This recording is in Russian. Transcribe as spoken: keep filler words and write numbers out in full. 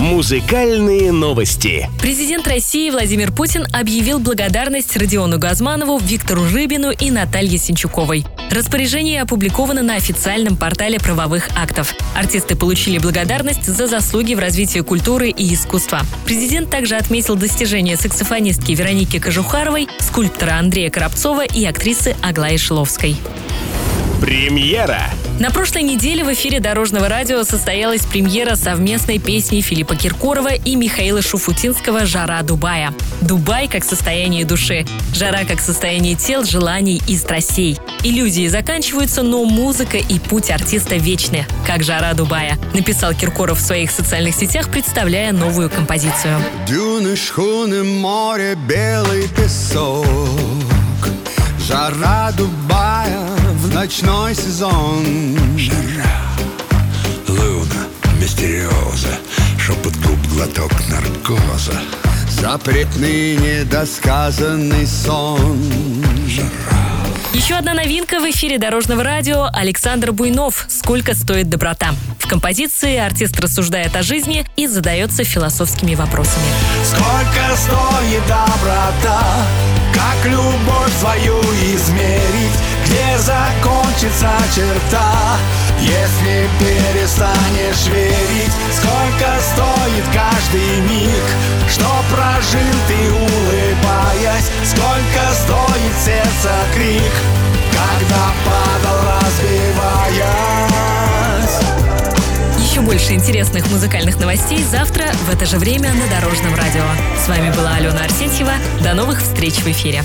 Музыкальные новости. Президент России Владимир Путин объявил благодарность Родиону Газманову, Виктору Рыбину и Наталье Сенчуковой. Распоряжение опубликовано на официальном портале правовых актов. Артисты получили благодарность за заслуги в развитии культуры и искусства. Президент также отметил достижения саксофонистки Вероники Кожухаровой, скульптора Андрея Коробцова и актрисы Аглаи Шиловской. Премьера. На прошлой неделе в эфире Дорожного радио состоялась премьера совместной песни Филиппа Киркорова и Михаила Шуфутинского «Жара Дубая». Дубай как состояние души, жара как состояние тел, желаний и страстей. Иллюзии заканчиваются, но музыка и путь артиста вечны, как «Жара Дубая», написал Киркоров в своих социальных сетях, представляя новую композицию. Дюны, шхуны, море, белый песок, жара Дубая. Ночной сезон. Жара, луна, мистериоза, шепот губ, глоток наркоза, запретный недосказанный сон. Жара. Еще одна новинка в эфире Дорожного радио — Александр Буйнов «Сколько стоит доброта». В композиции артист рассуждает о жизни и задается философскими вопросами. Сколько стоит доброта? Как любовь свою измерить? Где закончится черта? Если перестанешь верить, сколько стоит каждый миг, что прожил ты, улыбаясь? Сколько стоит сердце крик, когда падал, разбиваясь? Еще больше интересных музыкальных новостей завтра в это же время на Дорожном радио. С вами была Алена Арсентьева. До новых встреч в эфире.